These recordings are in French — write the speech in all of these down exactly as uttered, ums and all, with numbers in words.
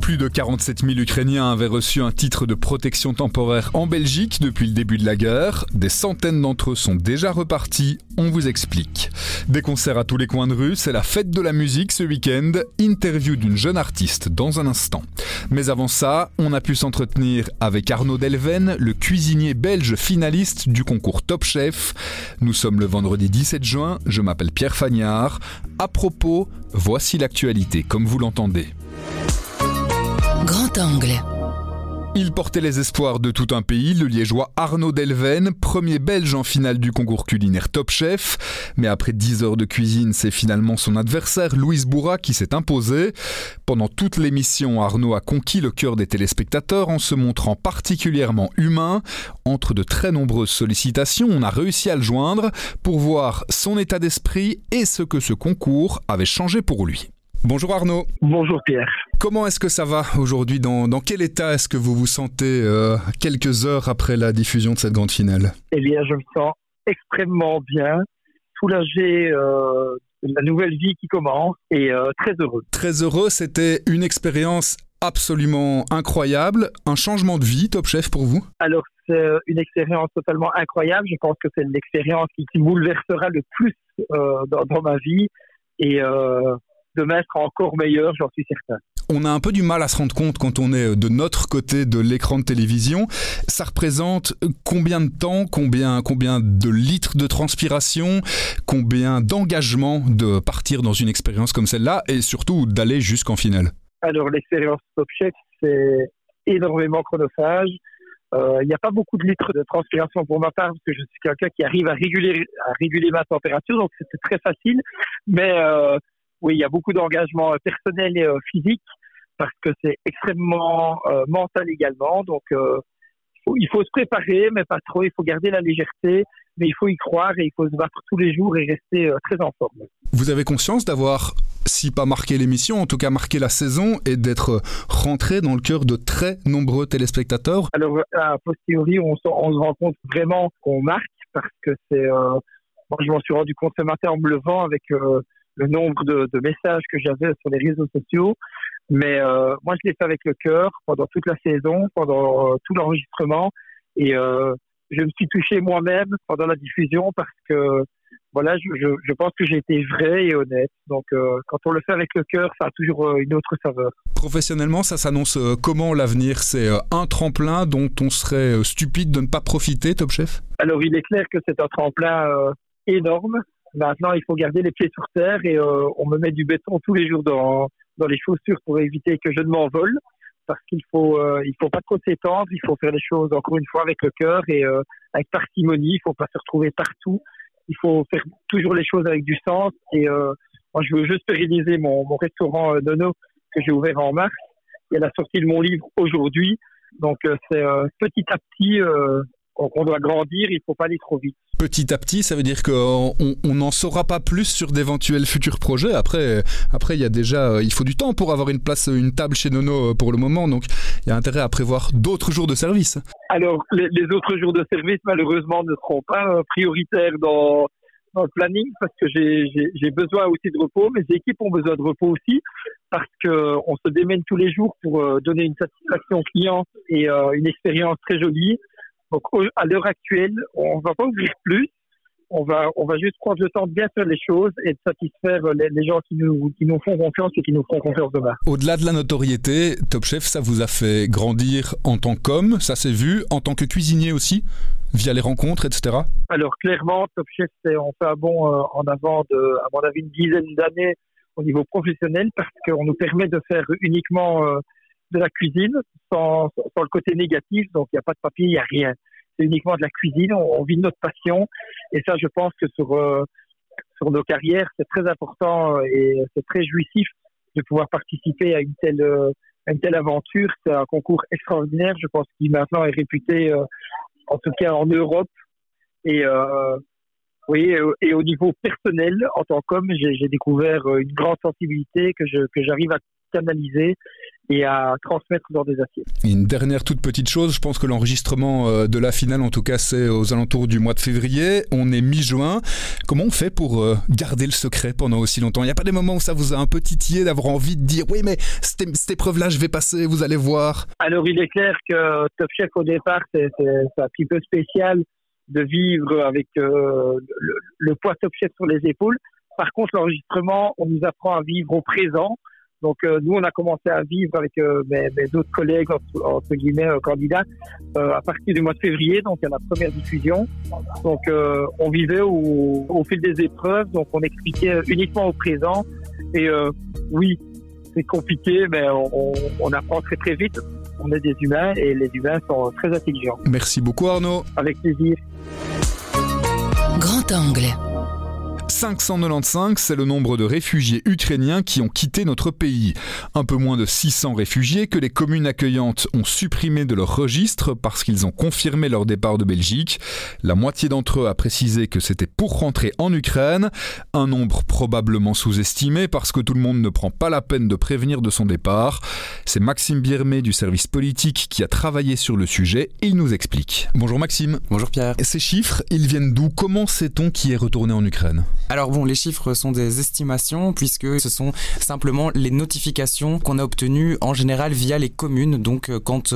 Plus de quarante-sept mille Ukrainiens avaient reçu un titre de protection temporaire en Belgique depuis le début de la guerre. Des centaines d'entre eux sont déjà repartis, on vous explique. Des concerts à tous les coins de rue, c'est la fête de la musique ce week-end. Interview d'une jeune artiste dans un instant. Mais avant ça, on a pu s'entretenir avec Arnaud Delvenne, le cuisinier belge finaliste du concours Top Chef. Nous sommes le vendredi dix-sept juin, je m'appelle Pierre Fagnart. À propos, voici l'actualité comme vous l'entendez. Grand angle. Il portait les espoirs de tout un pays, le liégeois Arnaud Delvenne, premier belge en finale du concours culinaire Top Chef. Mais après dix heures de cuisine, c'est finalement son adversaire, Louise Bourrat, qui s'est imposée. Pendant toute l'émission, Arnaud a conquis le cœur des téléspectateurs en se montrant particulièrement humain. Entre de très nombreuses sollicitations, on a réussi à le joindre pour voir son état d'esprit et ce que ce concours avait changé pour lui. Bonjour Arnaud. Bonjour Pierre. Comment est-ce que ça va aujourd'hui ? dans, dans quel état est-ce que vous vous sentez euh, quelques heures après la diffusion de cette grande finale ? Eh bien, je me sens extrêmement bien, soulagé euh, de la nouvelle vie qui commence et euh, très heureux. Très heureux, c'était une expérience absolument incroyable. Un changement de vie, Top Chef, pour vous ? Alors, c'est une expérience totalement incroyable. Je pense que c'est l'expérience qui, qui bouleversera le plus euh, dans, dans ma vie et... Euh, de mettre encore meilleur, j'en suis certain. On a un peu du mal à se rendre compte quand on est de notre côté de l'écran de télévision. Ça représente combien de temps, combien, combien de litres de transpiration, combien d'engagement de partir dans une expérience comme celle-là et surtout d'aller jusqu'en finale. Alors l'expérience Top Chef, c'est énormément chronophage. Il euh, n'y a pas beaucoup de litres de transpiration pour ma part parce que je suis quelqu'un qui arrive à réguler, à réguler ma température, donc c'était très facile. Mais... Euh, Oui, il y a beaucoup d'engagement personnel et euh, physique parce que c'est extrêmement euh, mental également. Donc, euh, faut, il faut se préparer, mais pas trop. Il faut garder la légèreté, mais il faut y croire et il faut se battre tous les jours et rester euh, très en forme. Vous avez conscience d'avoir, si pas marqué l'émission, en tout cas marqué la saison et d'être rentré dans le cœur de très nombreux téléspectateurs ? Alors, a posteriori, on, on se rend compte vraiment qu'on marque parce que c'est... Euh, moi, je m'en suis rendu compte ce matin en me levant avec... Euh, le nombre de, de messages que j'avais sur les réseaux sociaux. Mais euh, moi, je l'ai fait avec le cœur pendant toute la saison, pendant euh, tout l'enregistrement. Et euh, je me suis touché moi-même pendant la diffusion parce que voilà, je, je, je pense que j'ai été vrai et honnête. Donc, euh, quand on le fait avec le cœur, ça a toujours euh, une autre saveur. Professionnellement, ça s'annonce euh, comment l'avenir ? C'est euh, un tremplin dont on serait euh, stupide de ne pas profiter, Top Chef ? Alors, il est clair que c'est un tremplin euh, énorme. Maintenant, il faut garder les pieds sur terre et euh, on me met du béton tous les jours dans, dans les chaussures pour éviter que je ne m'envole parce qu'il faut, euh, il faut pas trop s'étendre, il faut faire les choses encore une fois avec le cœur et euh, avec parcimonie, il faut pas se retrouver partout, il faut faire toujours les choses avec du sens et euh, moi je veux juste pérenniser mon, mon restaurant euh, Nono que j'ai ouvert en mars et à la sortie de mon livre aujourd'hui, donc euh, c'est euh, petit à petit... Euh, On doit grandir, il ne faut pas aller trop vite. Petit à petit, ça veut dire qu'on n'en saura pas plus sur d'éventuels futurs projets. Après, après, il y a déjà, il faut du temps pour avoir une place, une table chez Nono pour le moment. Donc, il y a intérêt à prévoir d'autres jours de service. Alors, les, les autres jours de service, malheureusement, ne seront pas prioritaires dans, dans le planning parce que j'ai, j'ai, j'ai besoin aussi de repos. Mes équipes ont besoin de repos aussi parce qu'on se démène tous les jours pour donner une satisfaction client et euh, une expérience très jolie. Donc, à l'heure actuelle, on ne va pas ouvrir plus. On va, on va juste prendre le temps de bien faire les choses et de satisfaire les, les gens qui nous, qui nous font confiance et qui nous font confiance demain. Au-delà de la notoriété, Top Chef, ça vous a fait grandir en tant qu'homme, ça s'est vu, en tant que cuisinier aussi, via les rencontres, et cetera. Alors, clairement, Top Chef, c'est, on fait un bond euh, en avant de, à mon avis, une dizaine d'années au niveau professionnel parce qu'on nous permet de faire uniquement... Euh, de la cuisine, sans, sans le côté négatif, donc il n'y a pas de papier, il n'y a rien. C'est uniquement de la cuisine, on, on vit notre passion, et ça je pense que sur, euh, sur nos carrières, c'est très important et c'est très jouissif de pouvoir participer à une telle, euh, à une telle aventure. C'est un concours extraordinaire, je pense qu'il maintenant est réputé, euh, en tout cas en Europe, et euh, Oui, et au niveau personnel, en tant qu'homme, j'ai, j'ai découvert une grande sensibilité que, je, que j'arrive à canaliser et à transmettre dans des assiettes. Et une dernière toute petite chose, je pense que l'enregistrement de la finale, en tout cas, c'est aux alentours du mois de février. On est mi-juin. Comment on fait pour garder le secret pendant aussi longtemps ? Il n'y a pas des moments où ça vous a un peu titillé d'avoir envie de dire « Oui, mais cette, cette épreuve-là, je vais passer, vous allez voir ». Alors, il est clair que Top Chef, au départ, c'est, c'est, c'est un petit peu spécial de vivre avec euh, le, le poids Top Chef sur les épaules. Par contre, l'enregistrement, on nous apprend à vivre au présent. Donc euh, nous, on a commencé à vivre avec euh, mes, mes autres collègues, entre, entre guillemets, euh, candidats, euh, à partir du mois de février, donc à la première diffusion. Donc euh, on vivait au, au fil des épreuves, donc on expliquait uniquement au présent. Et euh, oui, c'est compliqué, mais on, on, on apprend très très vite. On est des humains et les humains sont très intelligents. Merci beaucoup Arnaud. Avec plaisir. Grand angle. cinq cent quatre-vingt-quinze, c'est le nombre de réfugiés ukrainiens qui ont quitté notre pays. Un peu moins de six cents réfugiés que les communes accueillantes ont supprimés de leur registre parce qu'ils ont confirmé leur départ de Belgique. La moitié d'entre eux a précisé que c'était pour rentrer en Ukraine. Un nombre probablement sous-estimé parce que tout le monde ne prend pas la peine de prévenir de son départ. C'est Maxime Biermé du service politique qui a travaillé sur le sujet. Il nous explique. Bonjour Maxime. Bonjour Pierre. Et ces chiffres, ils viennent d'où ? Comment sait-on qui est retourné en Ukraine ? Alors bon, les chiffres sont des estimations puisque ce sont simplement les notifications qu'on a obtenues en général via les communes. Donc quand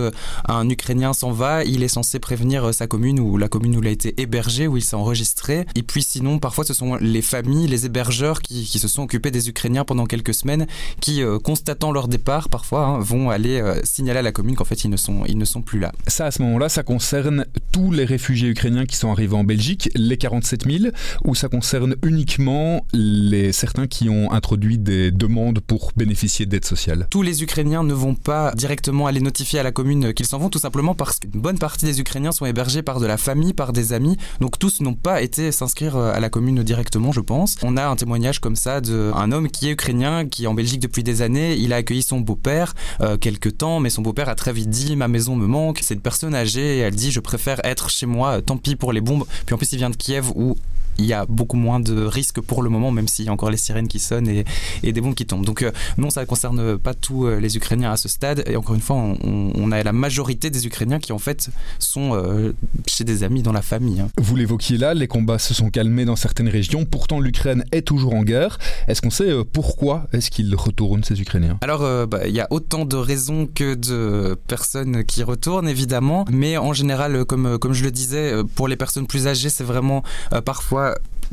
un Ukrainien s'en va, il est censé prévenir sa commune ou la commune où il a été hébergé, où il s'est enregistré. Et puis sinon, parfois ce sont les familles, les hébergeurs qui, qui se sont occupés des Ukrainiens pendant quelques semaines qui, constatant leur départ parfois, hein, vont aller signaler à la commune qu'en fait ils ne sont, ils ne sont plus là. Ça, à ce moment-là, ça concerne tous les réfugiés ukrainiens qui sont arrivés en Belgique, les quarante-sept mille, ou ça concerne uniquement Uniquement les certains qui ont introduit des demandes pour bénéficier d'aide sociale. Tous les Ukrainiens ne vont pas directement aller notifier à la commune qu'ils s'en vont, tout simplement parce qu'une bonne partie des Ukrainiens sont hébergés par de la famille, par des amis. Donc tous n'ont pas été s'inscrire à la commune directement, je pense. On a un témoignage comme ça d'un homme qui est ukrainien, qui est en Belgique depuis des années. Il a accueilli son beau-père euh, quelques temps, mais son beau-père a très vite dit « ma maison me manque ». C'est une personne âgée et elle dit « je préfère être chez moi, tant pis pour les bombes ». Puis en plus il vient de Kiev où il y a beaucoup moins de risques pour le moment, même s'il y a encore les sirènes qui sonnent et, et des bombes qui tombent. Donc euh, non, ça ne concerne pas tous euh, les Ukrainiens à ce stade. Et encore une fois, on, on a la majorité des Ukrainiens qui en fait sont euh, chez des amis, dans la famille. Hein. Vous l'évoquiez là, les combats se sont calmés dans certaines régions. Pourtant, l'Ukraine est toujours en guerre. Est-ce qu'on sait euh, pourquoi est-ce qu'ils retournent, ces Ukrainiens ? Alors, euh, bah, y a autant de raisons que de personnes qui retournent, évidemment. Mais en général, comme, comme je le disais, pour les personnes plus âgées, c'est vraiment euh, parfois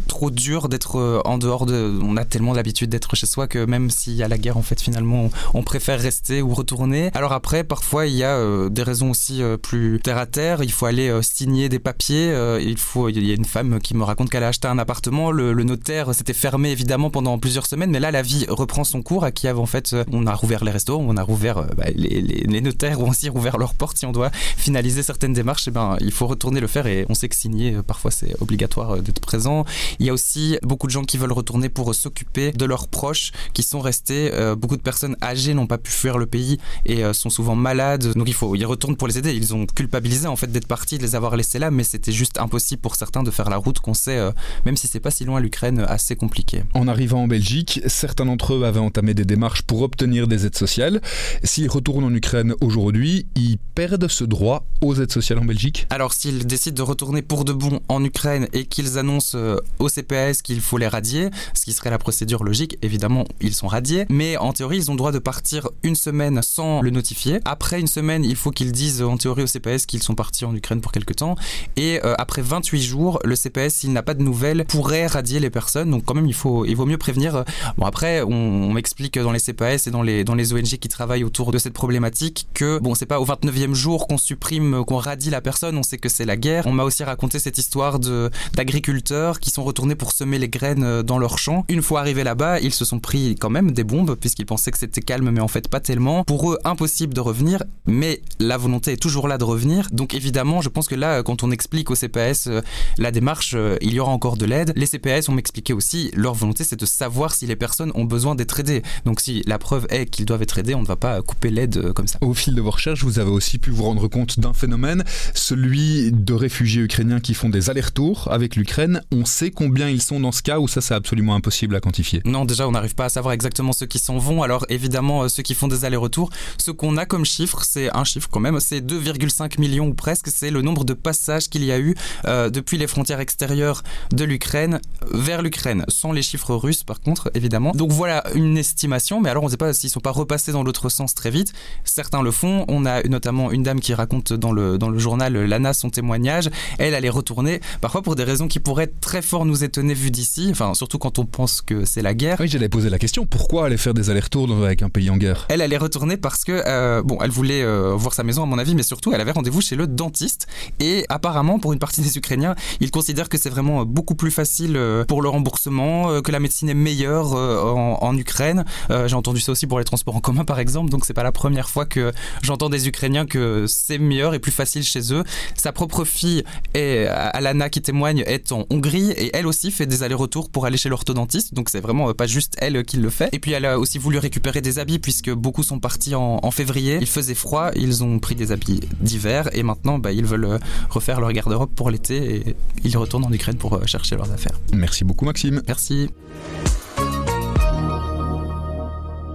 trop dur d'être en dehors de... On a tellement l'habitude d'être chez soi que même s'il y a la guerre, en fait, finalement, on préfère rester ou retourner. Alors après, parfois, il y a euh, des raisons aussi euh, plus terre à terre. Il faut aller euh, signer des papiers. Euh, il faut... Il y a une femme qui me raconte qu'elle a acheté un appartement. Le, le notaire s'était fermé, évidemment, pendant plusieurs semaines. Mais là, la vie reprend son cours. À Kiev, en fait, on a rouvert les restos, on a rouvert... Euh, bah, les, les, les notaires ont aussi rouvert leurs portes. Si on doit finaliser certaines démarches, eh ben, il faut retourner le faire. Et on sait que signer, euh, parfois, c'est obligatoire euh, d'être présent. Il y a aussi beaucoup de gens qui veulent retourner pour s'occuper de leurs proches qui sont restés. Euh, beaucoup de personnes âgées n'ont pas pu fuir le pays et euh, sont souvent malades. Donc il faut, ils retournent pour les aider. Ils ont culpabilisé en fait d'être partis, de les avoir laissés là, mais c'était juste impossible pour certains de faire la route qu'on sait, euh, même si c'est pas si loin l'Ukraine, assez compliqué. En arrivant en Belgique, certains d'entre eux avaient entamé des démarches pour obtenir des aides sociales. S'ils retournent en Ukraine aujourd'hui, ils perdent ce droit aux aides sociales en Belgique ? Alors s'ils décident de retourner pour de bon en Ukraine et qu'ils annoncent au C P S qu'il faut les radier, ce qui serait la procédure logique, évidemment ils sont radiés, mais en théorie ils ont le droit de partir une semaine sans le notifier. Après une semaine, il faut qu'ils disent en théorie au C P S qu'ils sont partis en Ukraine pour quelque temps, et euh, après vingt-huit jours, le C P S, s'il n'a pas de nouvelles, pourrait radier les personnes. Donc quand même il faut, il vaut mieux prévenir. Bon, après on, on m'explique dans les C P S et dans les, dans les O N G qui travaillent autour de cette problématique que bon, c'est pas au vingt-neuvième jour qu'on supprime, qu'on radie la personne. On sait que c'est la guerre. On m'a aussi raconté cette histoire de, d'agriculteurs qui sont retournés pour semer les graines dans leurs champs. Une fois arrivés là-bas, ils se sont pris quand même des bombes, puisqu'ils pensaient que c'était calme, mais en fait pas tellement. Pour eux, impossible de revenir, mais la volonté est toujours là de revenir. Donc évidemment, je pense que là, quand on explique aux C P S la démarche, il y aura encore de l'aide. Les C P S ont m'expliqué aussi, leur volonté, c'est de savoir si les personnes ont besoin d'être aidées. Donc si la preuve est qu'ils doivent être aidés, on ne va pas couper l'aide comme ça. Au fil de vos recherches, vous avez aussi pu vous rendre compte d'un phénomène, celui de réfugiés ukrainiens qui font des allers-retours avec l'Ukraine. On sait combien ils sont dans ce cas, ou ça c'est absolument impossible à quantifier? Non, déjà on n'arrive pas à savoir exactement ceux qui s'en vont, alors évidemment ceux qui font des allers-retours. Ce qu'on a comme chiffre, c'est un chiffre quand même, c'est deux virgule cinq millions ou presque, c'est le nombre de passages qu'il y a eu euh, depuis les frontières extérieures de l'Ukraine vers l'Ukraine, sans les chiffres russes par contre évidemment. Donc voilà une estimation, mais alors on ne sait pas s'ils ne sont pas repassés dans l'autre sens très vite. Certains le font, on a notamment une dame qui raconte dans le, dans le journal Lana son témoignage, elle allait retourner parfois pour des raisons qui pourraient très fort nous étonner vu d'ici, enfin surtout quand on pense que c'est la guerre. Oui, j'allais poser la question, pourquoi aller faire des allers-retours avec un pays en guerre? Elle allait retourner parce que euh, bon, elle voulait euh, voir sa maison à mon avis, mais surtout elle avait rendez-vous chez le dentiste, et apparemment pour une partie des Ukrainiens, ils considèrent que c'est vraiment beaucoup plus facile pour le remboursement, que la médecine est meilleure en, en Ukraine. Euh, j'ai entendu ça aussi pour les transports en commun par exemple, donc c'est pas la première fois que j'entends des Ukrainiens que c'est meilleur et plus facile chez eux. Sa propre fille, est, Alana qui témoigne, est en Hongrie et elle aussi fait des allers-retours pour aller chez l'orthodontiste, donc c'est vraiment pas juste elle qui le fait. Et puis elle a aussi voulu récupérer des habits puisque beaucoup sont partis en, en février, il faisait froid, ils ont pris des habits d'hiver et maintenant bah, ils veulent refaire leur garde-robe pour l'été et ils retournent en Ukraine pour chercher leurs affaires. Merci beaucoup Maxime. Merci.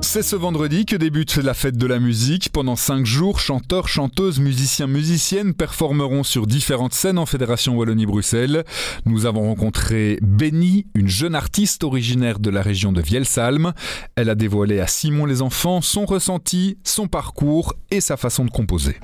C'est ce vendredi que débute la fête de la musique. Pendant cinq jours, chanteurs, chanteuses, musiciens, musiciennes performeront sur différentes scènes en Fédération Wallonie-Bruxelles. Nous avons rencontré Benni, une jeune artiste originaire de la région de Vielsalm. Elle a dévoilé à Simon Lesenfants son ressenti, son parcours et sa façon de composer.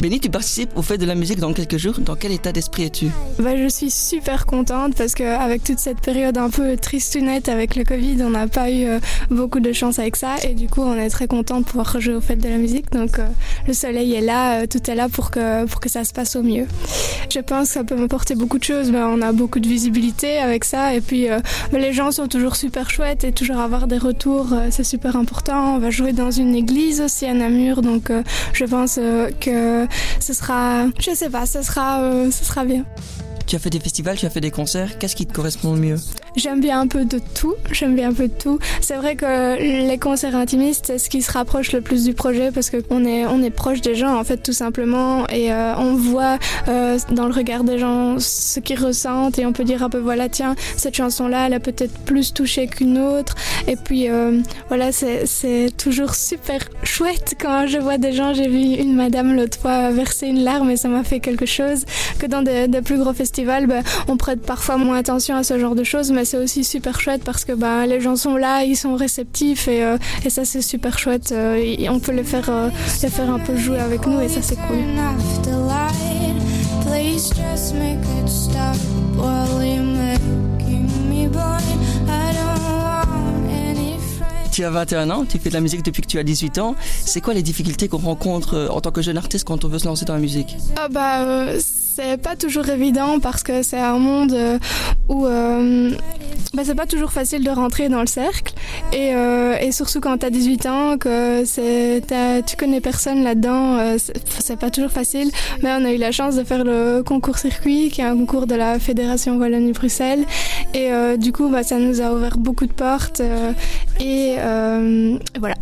Benni, tu participes aux fêtes de la musique dans quelques jours. Dans quel état d'esprit es-tu? Bah, je suis super contente parce qu'avec toute cette période un peu tristounette avec le Covid, on n'a pas eu euh, beaucoup de chance avec ça. Et du coup, on est très contente de pouvoir rejouer aux fêtes de la musique. Donc, euh, le soleil est là, euh, tout est là pour que, pour que ça se passe au mieux. Je pense que ça peut m'apporter beaucoup de choses. Bah, on a beaucoup de visibilité avec ça. Et puis, euh, bah, les gens sont toujours super chouettes et toujours avoir des retours, euh, c'est super important. On va jouer dans une église aussi à Namur. Donc, euh, je pense euh, que... Ce sera, je sais pas, ce sera, euh, ce sera bien. Tu as fait des festivals, tu as fait des concerts, qu'est-ce qui te correspond le mieux? J'aime bien un peu de tout, j'aime bien un peu de tout. C'est vrai que les concerts intimistes, c'est ce qui se rapproche le plus du projet parce qu'on est, on est proche des gens en fait tout simplement et euh, on voit euh, dans le regard des gens ce qu'ils ressentent et on peut dire un peu voilà tiens, cette chanson-là, elle a peut-être plus touché qu'une autre et puis euh, voilà, c'est, c'est toujours super chouette quand je vois des gens, j'ai vu une madame l'autre fois verser une larme et ça m'a fait quelque chose que dans des, des plus gros festivals. Bah, on prête parfois moins attention à ce genre de choses, mais c'est aussi super chouette parce que bah, les gens sont là, ils sont réceptifs et, euh, et ça c'est super chouette. Euh, et on peut les faire, euh, les faire un peu jouer avec nous et ça c'est cool. Tu as vingt et un ans, tu fais de la musique depuis que tu as dix-huit ans. C'est quoi les difficultés qu'on rencontre en tant que jeune artiste quand on veut se lancer dans la musique? Ah bah... Euh, C'est pas toujours évident parce que c'est un monde où euh, bah c'est pas toujours facile de rentrer dans le cercle et, euh, et surtout quand t'as dix-huit ans, que c'est, t'as, tu connais personne là-dedans, euh, c'est, c'est pas toujours facile. Mais on a eu la chance de faire le concours circuit qui est un concours de la Fédération Wallonie-Bruxelles et euh, du coup bah, ça nous a ouvert beaucoup de portes euh, et euh, voilà.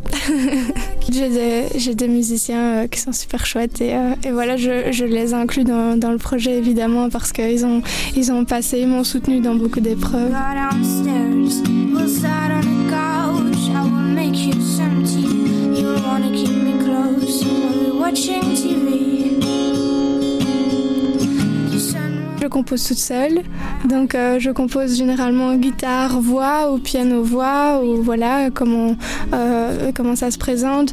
j'ai, des, j'ai des musiciens qui sont super chouettes et, euh, et voilà, je, je les inclus dans, dans le projet évidemment parce qu'ils ont, ils ont passé, ils m'ont soutenu dans beaucoup d'épreuves. Je compose toute seule, donc euh, je compose généralement guitare, voix ou piano voix ou voilà comment, euh, comment ça se présente.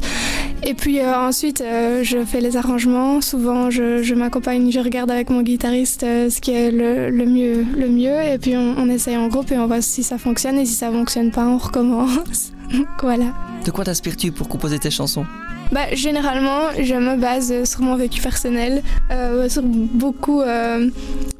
Et puis euh, ensuite, euh, je fais les arrangements. Souvent, je, je m'accompagne, je regarde avec mon guitariste euh, ce qui est le, le mieux, le mieux. Et puis on, on essaye en groupe et on voit si ça fonctionne. Et si ça fonctionne pas, on recommence. Voilà. De quoi t'inspires-tu pour composer tes chansons ? Bah, généralement, je me base sur mon vécu personnel, euh, sur beaucoup euh,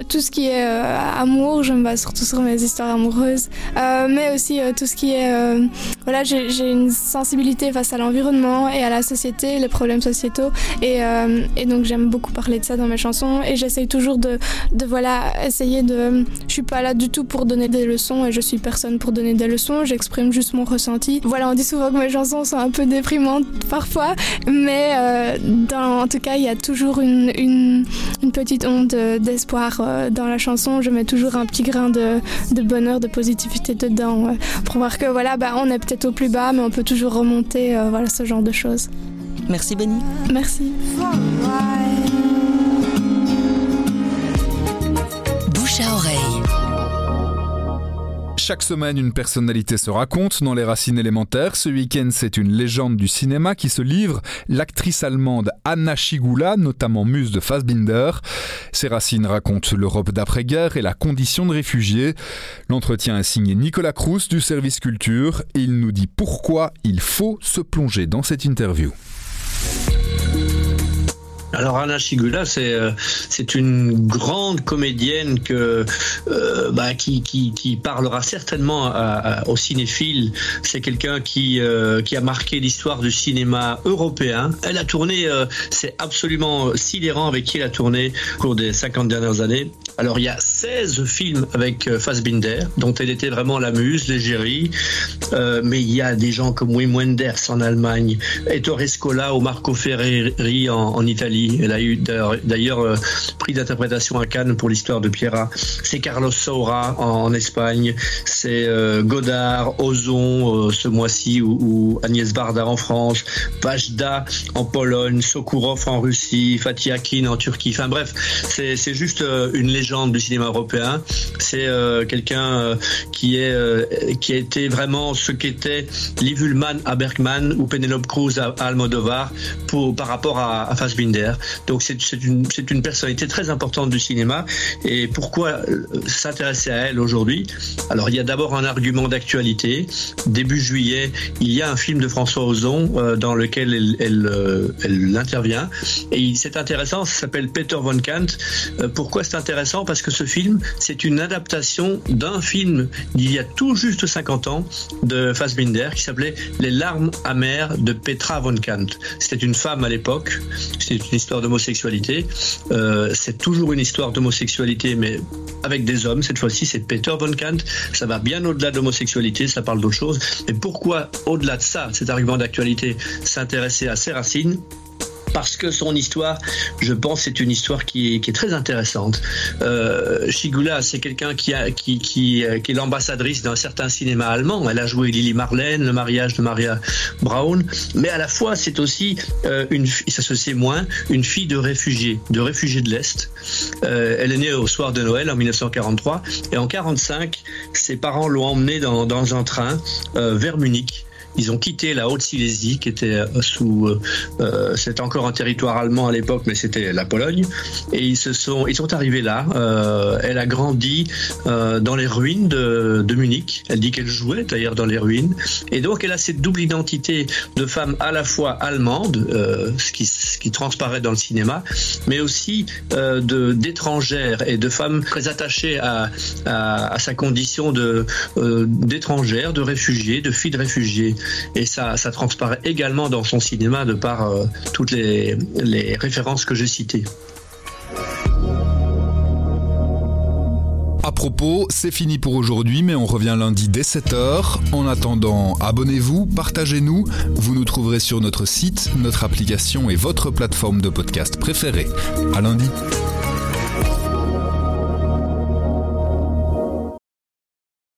tout ce qui est euh, amour. Je me base surtout sur mes histoires amoureuses, euh, mais aussi euh, tout ce qui est euh, voilà, j'ai, j'ai une sensibilité face à l'environnement et à la société, les problèmes sociétaux, et, euh, et donc j'aime beaucoup parler de ça dans mes chansons. Et j'essaye toujours de, de voilà, essayer de. Je suis pas là du tout pour donner des leçons et je suis personne pour donner des leçons. J'exprime juste mon ressenti. Voilà, on dit souvent que mes chansons sont un peu déprimantes parfois. mais euh, dans, en tout cas il y a toujours une, une, une petite onde d'espoir euh, dans la chanson. Je mets toujours un petit grain de, de bonheur, de positivité dedans euh, pour voir que voilà, bah, on est peut-être au plus bas mais on peut toujours remonter, euh, voilà, ce genre de choses. Merci Benni. Merci. Bouche à oreille. Chaque semaine, une personnalité se raconte dans les racines élémentaires. Ce week-end, c'est une légende du cinéma qui se livre, l'actrice allemande Anna Chigula, notamment muse de Fassbinder. Ses racines racontent l'Europe d'après-guerre et la condition de réfugiés. L'entretien est signé Nicolas Crous du service culture et il nous dit pourquoi il faut se plonger dans cette interview. Alors Anna Chigula, c'est c'est une grande comédienne que euh, bah, qui, qui qui parlera certainement à, à, aux cinéphiles. C'est quelqu'un qui euh, qui a marqué l'histoire du cinéma européen. Elle a tourné, euh, c'est absolument sidérant avec qui elle a tourné au cours des cinquante dernières années. Alors il y a seize films avec euh, Fassbinder, dont elle était vraiment la muse, l'égérie. Euh, mais il y a des gens comme Wim Wenders en Allemagne, Ettore Scola ou Marco Ferreri en, en Italie. Elle a eu d'ailleurs euh, prix d'interprétation à Cannes pour l'histoire de Piera. C'est Carlos Saura en, en Espagne. C'est euh, Godard, Ozon euh, ce mois-ci ou, ou Agnès Varda en France. Pajda en Pologne. Sokourov en Russie. Fatih Akin en Turquie. Enfin bref, c'est, c'est juste euh, une légende du cinéma européen. C'est euh, quelqu'un euh, qui, est, euh, qui a été vraiment ce qu'était Liv Ullmann à Bergman ou Penelope Cruz à, à Almodovar pour, par rapport à, à Fassbinder. Donc c'est, c'est, une, c'est une personnalité très importante du cinéma. Et pourquoi s'intéresser à elle aujourd'hui? Alors il y a d'abord un argument d'actualité. Début juillet, il y a un film de François Ozon euh, dans lequel elle, elle, euh, elle intervient. Et c'est intéressant, ça s'appelle Peter von Kant. Euh, pourquoi c'est intéressant? Parce que ce film, c'est une adaptation d'un film d'il y a tout juste cinquante ans de Fassbinder qui s'appelait Les larmes amères de Petra von Kant. C'était une femme à l'époque, c'était une histoire d'homosexualité, euh, c'est toujours une histoire d'homosexualité mais avec des hommes, cette fois-ci c'est Peter von Kant, ça va bien au-delà de l'homosexualité, ça parle d'autre chose. Mais pourquoi au-delà de ça, cet argument d'actualité, s'intéresser à ses racines? Parce que son histoire, je pense, c'est une histoire qui est, qui est très intéressante. Euh, Chigula, c'est quelqu'un qui, a, qui, qui, qui est l'ambassadrice d'un certain cinéma allemand. Elle a joué Lily Marlène, Le mariage de Maria Braun, mais à la fois, c'est aussi, euh, une, ça se sait moins, une fille de réfugiés, de réfugiés de l'Est. Euh, elle est née au soir de Noël en dix-neuf cent quarante-trois, et en mille neuf cent quarante-cinq, ses parents l'ont emmenée dans, dans un train euh, vers Munich. Ils ont quitté la Haute-Silésie, qui était sous, euh, c'était encore un territoire allemand à l'époque, mais c'était la Pologne. Et ils se sont, ils sont arrivés là. Euh, elle a grandi euh, dans les ruines de, de Munich. Elle dit qu'elle jouait d'ailleurs dans les ruines. Et donc elle a cette double identité de femme à la fois allemande, euh, ce qui, ce qui transparaît dans le cinéma, mais aussi euh, de d'étrangère et de femme très attachée à, à, à sa condition de euh, d'étrangère, de réfugiée, de fille de réfugiée. Et ça, ça transparaît également dans son cinéma de par euh, toutes les, les références que j'ai citées. À propos, c'est fini pour aujourd'hui, mais on revient lundi dès sept heures. En attendant, abonnez-vous, partagez-nous. Vous nous trouverez sur notre site, notre application et votre plateforme de podcast préférée. À lundi.